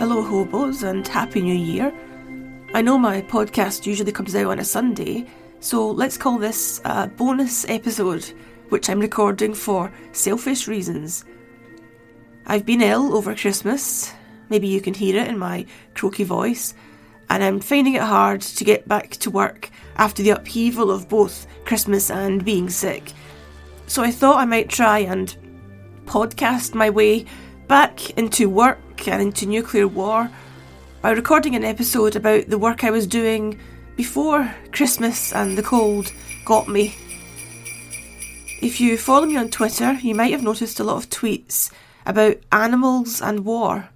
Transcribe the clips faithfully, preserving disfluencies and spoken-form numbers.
Hello Hobos and Happy New Year. I know my podcast usually comes out on a Sunday, so let's call this a bonus episode, which I'm recording for selfish reasons. I've been ill over Christmas, maybe you can hear it in my croaky voice, and I'm finding it hard to get back to work after the upheaval of both Christmas and being sick. So I thought I might try and podcast my way back into work and into nuclear war by recording an episode about the work I was doing before Christmas and the cold got me. If you follow me on Twitter, you might have noticed a lot of tweets about animals and war.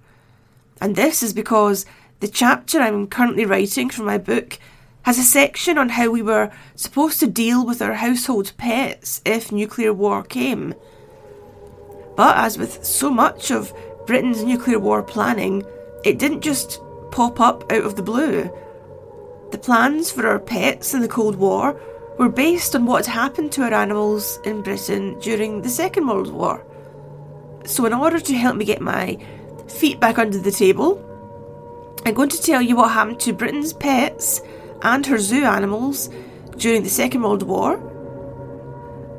And this is because the chapter I'm currently writing for my book has a section on how we were supposed to deal with our household pets if nuclear war came. But as with so much of Britain's nuclear war planning, it didn't just pop up out of the blue. The plans for our pets in the Cold War were based on what had happened to our animals in Britain during the Second World War. So in order to help me get my feet back under the table, I'm going to tell you what happened to Britain's pets and her zoo animals during the Second World War.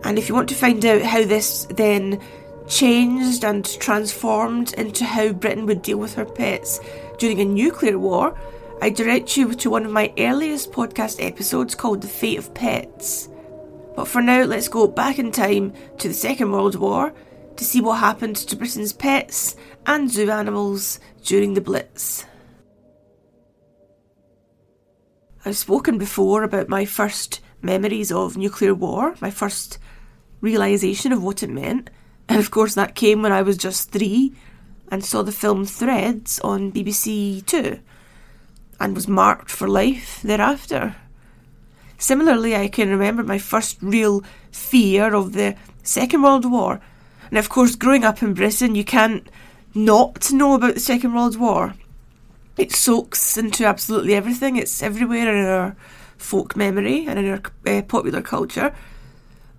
And if you want to find out how this then changed and transformed into how Britain would deal with her pets during a nuclear war, I direct you to one of my earliest podcast episodes called The Fate of Pets. But for now, let's go back in time to the Second World War to see what happened to Britain's pets and zoo animals during the Blitz. I've spoken before about my first memories of nuclear war, my first realisation of what it meant, and of course that came when I was just three and saw the film Threads on B B C Two, and was marked for life thereafter. Similarly, I can remember my first real fear of the Second World War. And of course, growing up in Britain, you can't not know about the Second World War. It soaks into absolutely everything. It's everywhere in our folk memory and in our uh, popular culture.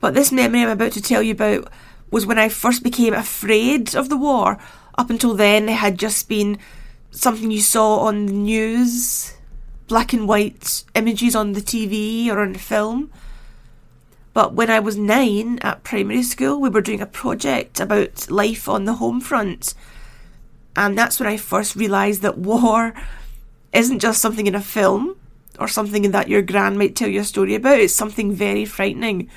But this memory I'm about to tell you about was when I first became afraid of the war. Up until then, it had just been something you saw on the news, black and white images on the T V or on the film. But when I was nine at primary school, we were doing a project about life on the home front. And that's when I first realised that war isn't just something in a film or something that your gran might tell you a story about. It's something very frightening.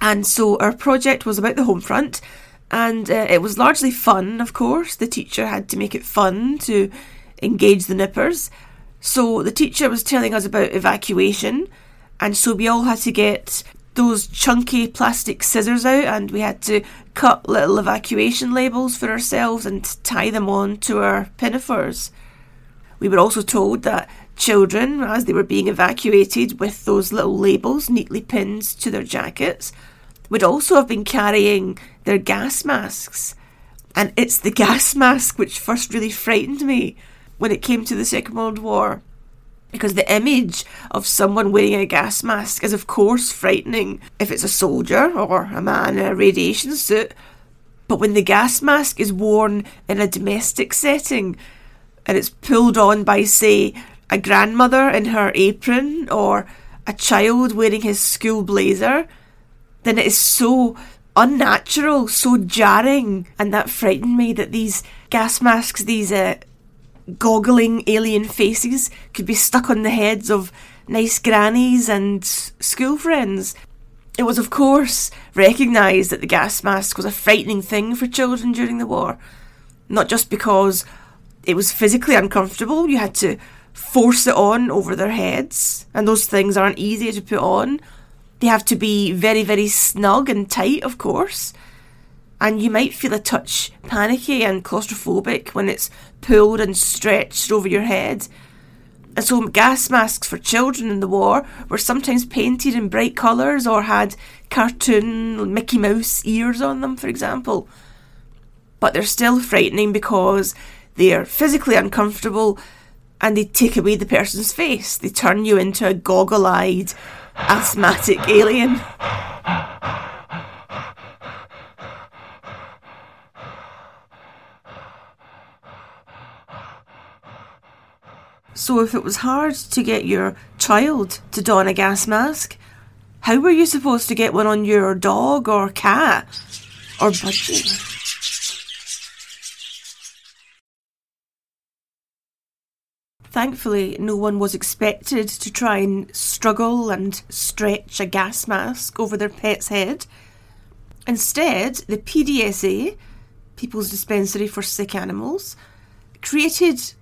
And so our project was about the home front. And uh, it was largely fun, of course. The teacher had to make it fun to engage the nippers. So the teacher was telling us about evacuation. And so we all had to get those chunky plastic scissors out, and we had to cut little evacuation labels for ourselves and tie them on to our pinafores. We were also told that children, as they were being evacuated with those little labels neatly pinned to their jackets, would also have been carrying their gas masks. And it's the gas mask which first really frightened me when it came to the Second World War. Because the image of someone wearing a gas mask is of course frightening if it's a soldier or a man in a radiation suit. But when the gas mask is worn in a domestic setting and it's pulled on by, say, a grandmother in her apron or a child wearing his school blazer, then it is so unnatural, so jarring. And that frightened me, that these gas masks, these uh, goggling alien faces could be stuck on the heads of nice grannies and school friends. It was of course recognised that the gas mask was a frightening thing for children during the war. Not just because it was physically uncomfortable, you had to force it on over their heads, and those things aren't easy to put on. They have to be very, very snug and tight, of course. And you might feel a touch panicky and claustrophobic when it's pulled and stretched over your head. And so gas masks for children in the war were sometimes painted in bright colours or had cartoon Mickey Mouse ears on them, for example. But they're still frightening because they are physically uncomfortable and they take away the person's face. They turn you into a goggle-eyed, asthmatic alien. So if it was hard to get your child to don a gas mask, how were you supposed to get one on your dog or cat or budgie? Thankfully, no one was expected to try and struggle and stretch a gas mask over their pet's head. Instead, the P D S A, People's Dispensary for Sick Animals, created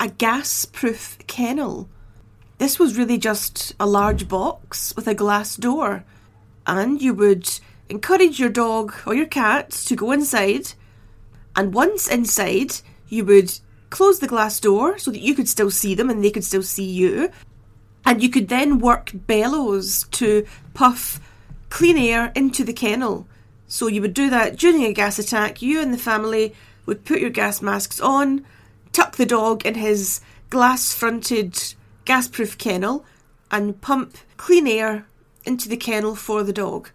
a gas-proof kennel. This was really just a large box with a glass door, and you would encourage your dog or your cat to go inside, and once inside, you would close the glass door so that you could still see them and they could still see you. And you could then work bellows to puff clean air into the kennel. So you would do that during a gas attack. You and the family would put your gas masks on, tuck the dog in his glass-fronted, gas-proof kennel and pump clean air into the kennel for the dog.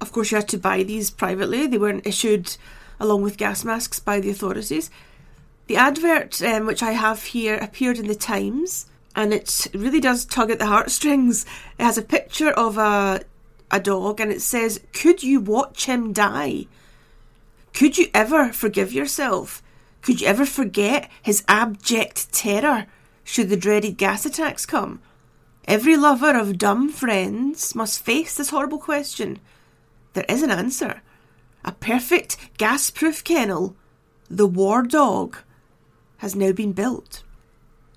Of course, you had to buy these privately. They weren't issued along with gas masks by the authorities. The advert, um, which I have here, appeared in the Times, and it really does tug at the heartstrings. It has a picture of a a dog, and it says, "Could you watch him die? Could you ever forgive yourself? Could you ever forget his abject terror should the dreaded gas attacks come? Every lover of dumb friends must face this horrible question. There is an answer. A perfect gas-proof kennel, the War Dog, has now been built."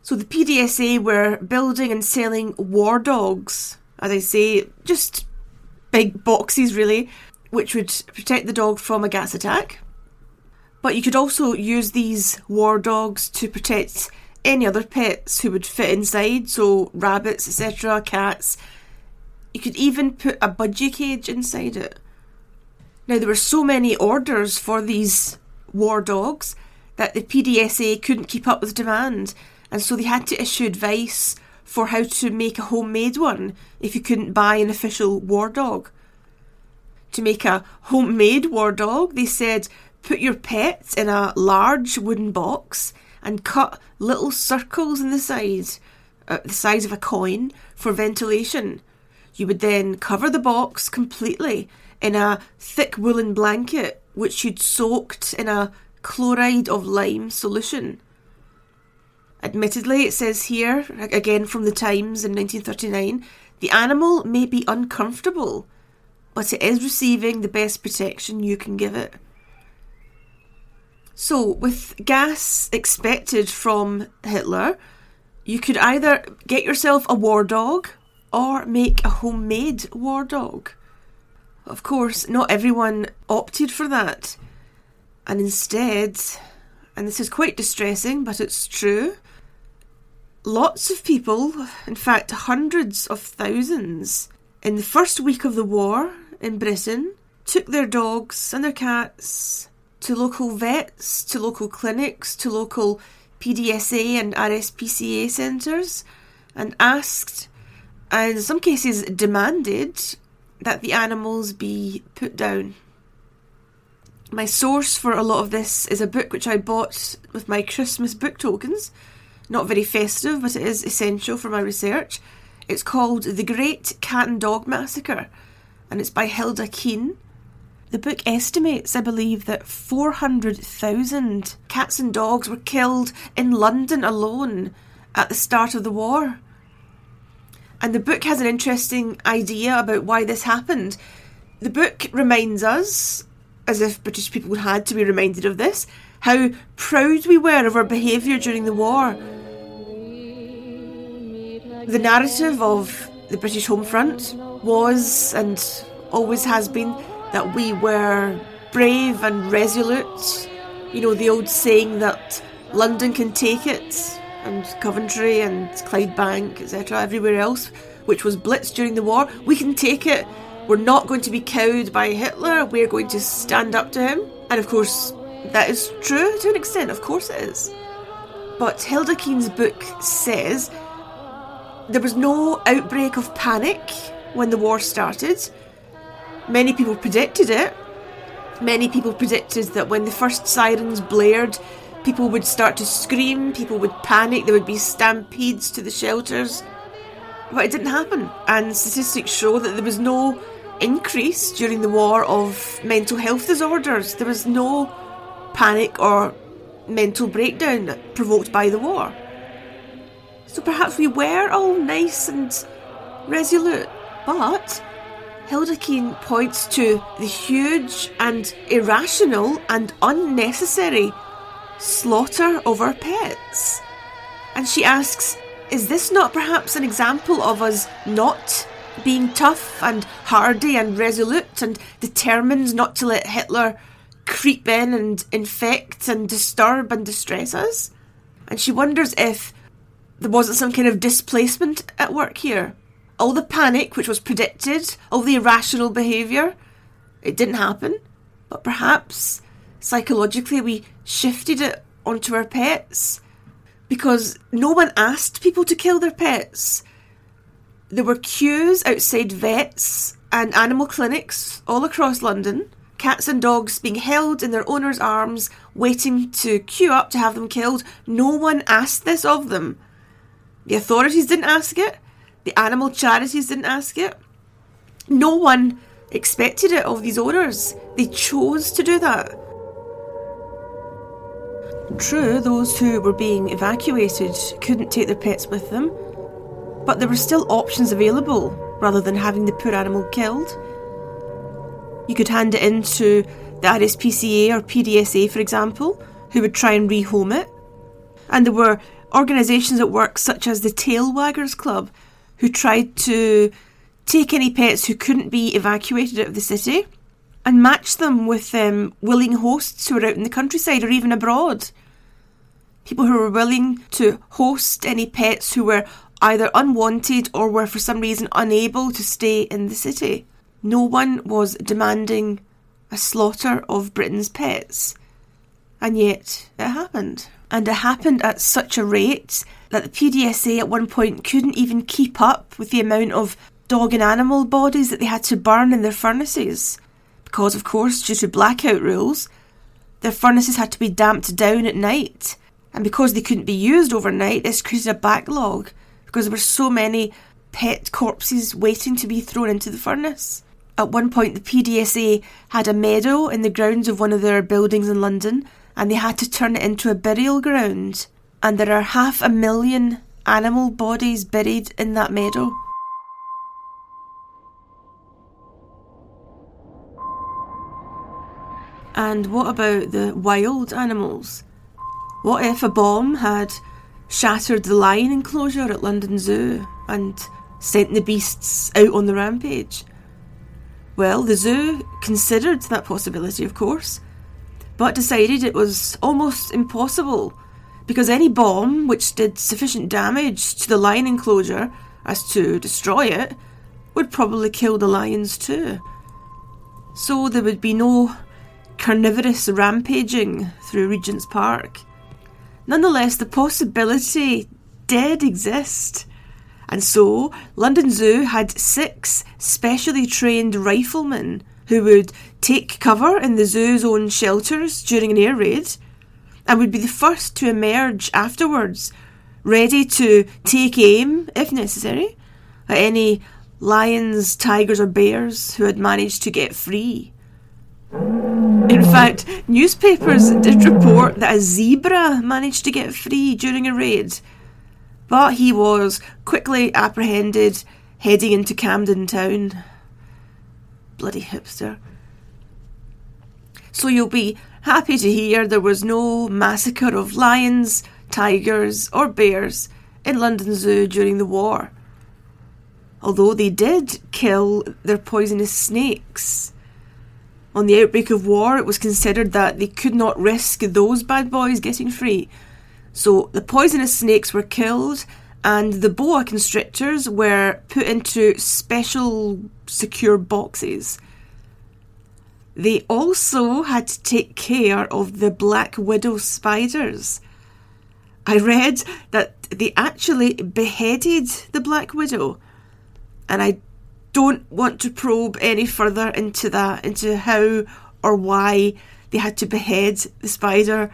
So the P D S A were building and selling war dogs, as I say, just big boxes really, which would protect the dog from a gas attack. But you could also use these war dogs to protect any other pets who would fit inside, so rabbits, et cetera, cats. You could even put a budgie cage inside it. Now there were so many orders for these war dogs that the P D S A couldn't keep up with demand, and so they had to issue advice for how to make a homemade one if you couldn't buy an official war dog. To make a homemade war dog, they said, put your pet in a large wooden box and cut little circles in the sides, uh, the size of a coin, for ventilation. You would then cover the box completely in a thick woolen blanket, which you'd soaked in a chloride of lime solution. Admittedly, it says here, again from the Times in nineteen thirty-nine, the animal may be uncomfortable, but it is receiving the best protection you can give it. So, with gas expected from Hitler, you could either get yourself a war dog or make a homemade war dog. Of course, not everyone opted for that. And instead, and this is quite distressing, but it's true, lots of people, in fact hundreds of thousands, in the first week of the war in Britain, took their dogs and their cats to local vets, to local clinics, to local P D S A and R S P C A centres, and asked, and in some cases demanded, that the animals be put down. My source for a lot of this is a book which I bought with my Christmas book tokens. Not very festive, but it is essential for my research. It's called The Great Cat and Dog Massacre, and it's by Hilda Keane. The book estimates, I believe, that four hundred thousand cats and dogs were killed in London alone at the start of the war. And the book has an interesting idea about why this happened. The book reminds us, as if British people had to be reminded of this, how proud we were of our behaviour during the war. The narrative of the British home front was, and always has been, that we were brave and resolute. You know, the old saying that London can take it, and Coventry and Clydebank, et cetera, everywhere else, which was blitzed during the war. We can take it. We're not going to be cowed by Hitler. We're going to stand up to him. And of course, that is true to an extent. Of course it is. But Hilda Keane's book says there was no outbreak of panic when the war started. Many people predicted it. Many people predicted that when the first sirens blared, People would start to scream, people would panic, there would be stampedes to the shelters. But it didn't happen, and statistics show that there was no increase during the war of mental health disorders. There was no panic or mental breakdown provoked by the war. So perhaps we were all nice and resolute, but Hilda Keane points to the huge and irrational and unnecessary slaughter of our pets. And she asks, is this not perhaps an example of us not being tough and hardy and resolute and determined not to let Hitler creep in and infect and disturb and distress us? And she wonders if there wasn't some kind of displacement at work here. All the panic which was predicted, all the irrational behaviour, it didn't happen. But perhaps psychologically we shifted it onto our pets, because no one asked people to kill their pets. There were queues outside vets and animal clinics all across London, cats and dogs being held in their owners' arms, waiting to queue up to have them killed. No one asked this of them. The authorities didn't ask it. The animal charities didn't ask it. No one expected it of these owners. They chose to do that. True, those who were being evacuated couldn't take their pets with them, but there were still options available rather than having the poor animal killed. You could hand it in to the R S P C A or P D S A, for example, who would try and rehome it. And there were organisations at work such as the Tail Waggers Club, who tried to take any pets who couldn't be evacuated out of the city and match them with um, willing hosts who were out in the countryside or even abroad. People who were willing to host any pets who were either unwanted or were for some reason unable to stay in the city. No one was demanding a slaughter of Britain's pets. And yet it happened. And it happened at such a rate that the P D S A at one point couldn't even keep up with the amount of dog and animal bodies that they had to burn in their furnaces. Because, of course, due to blackout rules, their furnaces had to be damped down at night. And because they couldn't be used overnight, this created a backlog, because there were so many pet corpses waiting to be thrown into the furnace. At one point, the P D S A had a meadow in the grounds of one of their buildings in London, and they had to turn it into a burial ground. And there are half a million animal bodies buried in that meadow. And what about the wild animals? What if a bomb had shattered the lion enclosure at London Zoo and sent the beasts out on the rampage? Well, the zoo considered that possibility, of course, but decided it was almost impossible, because any bomb which did sufficient damage to the lion enclosure as to destroy it would probably kill the lions too. So there would be no carnivorous rampaging through Regent's Park. Nonetheless, the possibility did exist. And so, London Zoo had six specially trained riflemen who would take cover in the zoo's own shelters during an air raid and would be the first to emerge afterwards, ready to take aim, if necessary, at any lions, tigers or bears who had managed to get free. In fact, newspapers did report that a zebra managed to get free during a raid, but he was quickly apprehended heading into Camden Town. Bloody hipster. So you'll be happy to hear there was no massacre of lions, tigers or bears in London Zoo during the war. Although they did kill their poisonous snakes. On the outbreak of war, it was considered that they could not risk those bad boys getting free. So the poisonous snakes were killed and the boa constrictors were put into special secure boxes. They also had to take care of the black widow spiders. I read that they actually beheaded the black widow, and I don't want to probe any further into that, into how or why they had to behead the spider.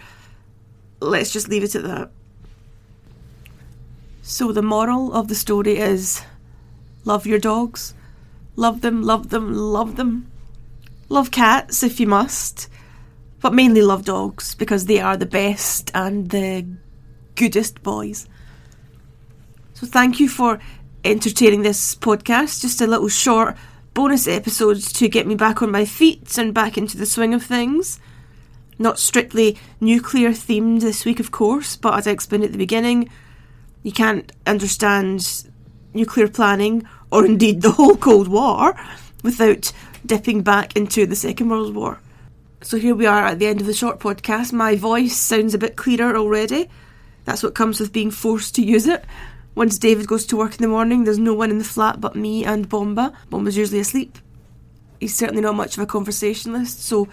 let's just leave it at that. So the moral of the story is, love your dogs. Love them, love them, love them. Love cats if you must, but mainly love dogs because they are the best and the goodest boys. So thank you for entertaining this podcast. Just a little short bonus episode to get me back on my feet and back into the swing of things. Not strictly nuclear themed this week, of course, but as I explained at the beginning, you can't understand nuclear planning, or indeed the whole Cold War, without dipping back into the Second World War. So here we are at the end of the short podcast. My voice sounds a bit clearer already. That's what comes with being forced to use it. Once David goes to work in the morning, there's no one in the flat but me and Bomba. Bomba's usually asleep. He's certainly not much of a conversationalist, so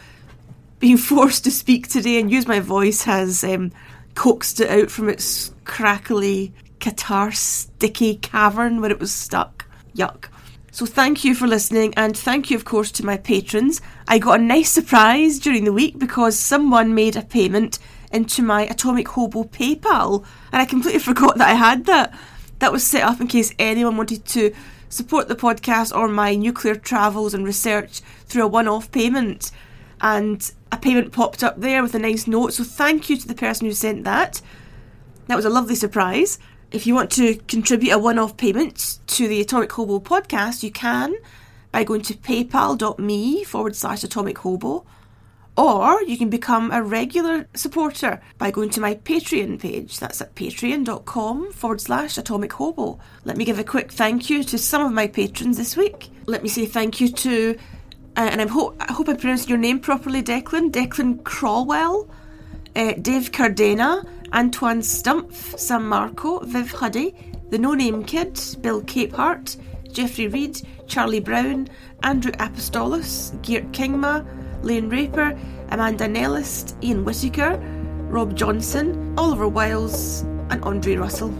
being forced to speak today and use my voice has um, coaxed it out from its crackly, catar sticky cavern where it was stuck. Yuck. So thank you for listening, and thank you, of course, to my patrons. I got a nice surprise during the week because someone made a payment into my Atomic Hobo PayPal, and I completely forgot that I had that. That was set up in case anyone wanted to support the podcast or my nuclear travels and research through a one-off payment. And a payment popped up there with a nice note, so thank you to the person who sent that. That was a lovely surprise. If you want to contribute a one-off payment to the Atomic Hobo podcast, you can by going to paypal.me forward slash Atomic Hobo, or you can become a regular supporter by going to my Patreon page. That's at patreon.com forward slash Atomic Hobo. Let me give a quick thank you to some of my patrons this week. Let me say thank you to... Uh, and I hope I hope I pronounced your name properly, Declan. Declan Crawwell, uh, Dave Cardena, Antoine Stumpf, Sam Marco, Viv Huddy, The No Name Kid, Bill Capehart, Geoffrey Reid, Charlie Brown, Andrew Apostolos, Geert Kingma, Lane Raper, Amanda Nellist, Ian Whittaker, Rob Johnson, Oliver Wiles, and Andre Russell.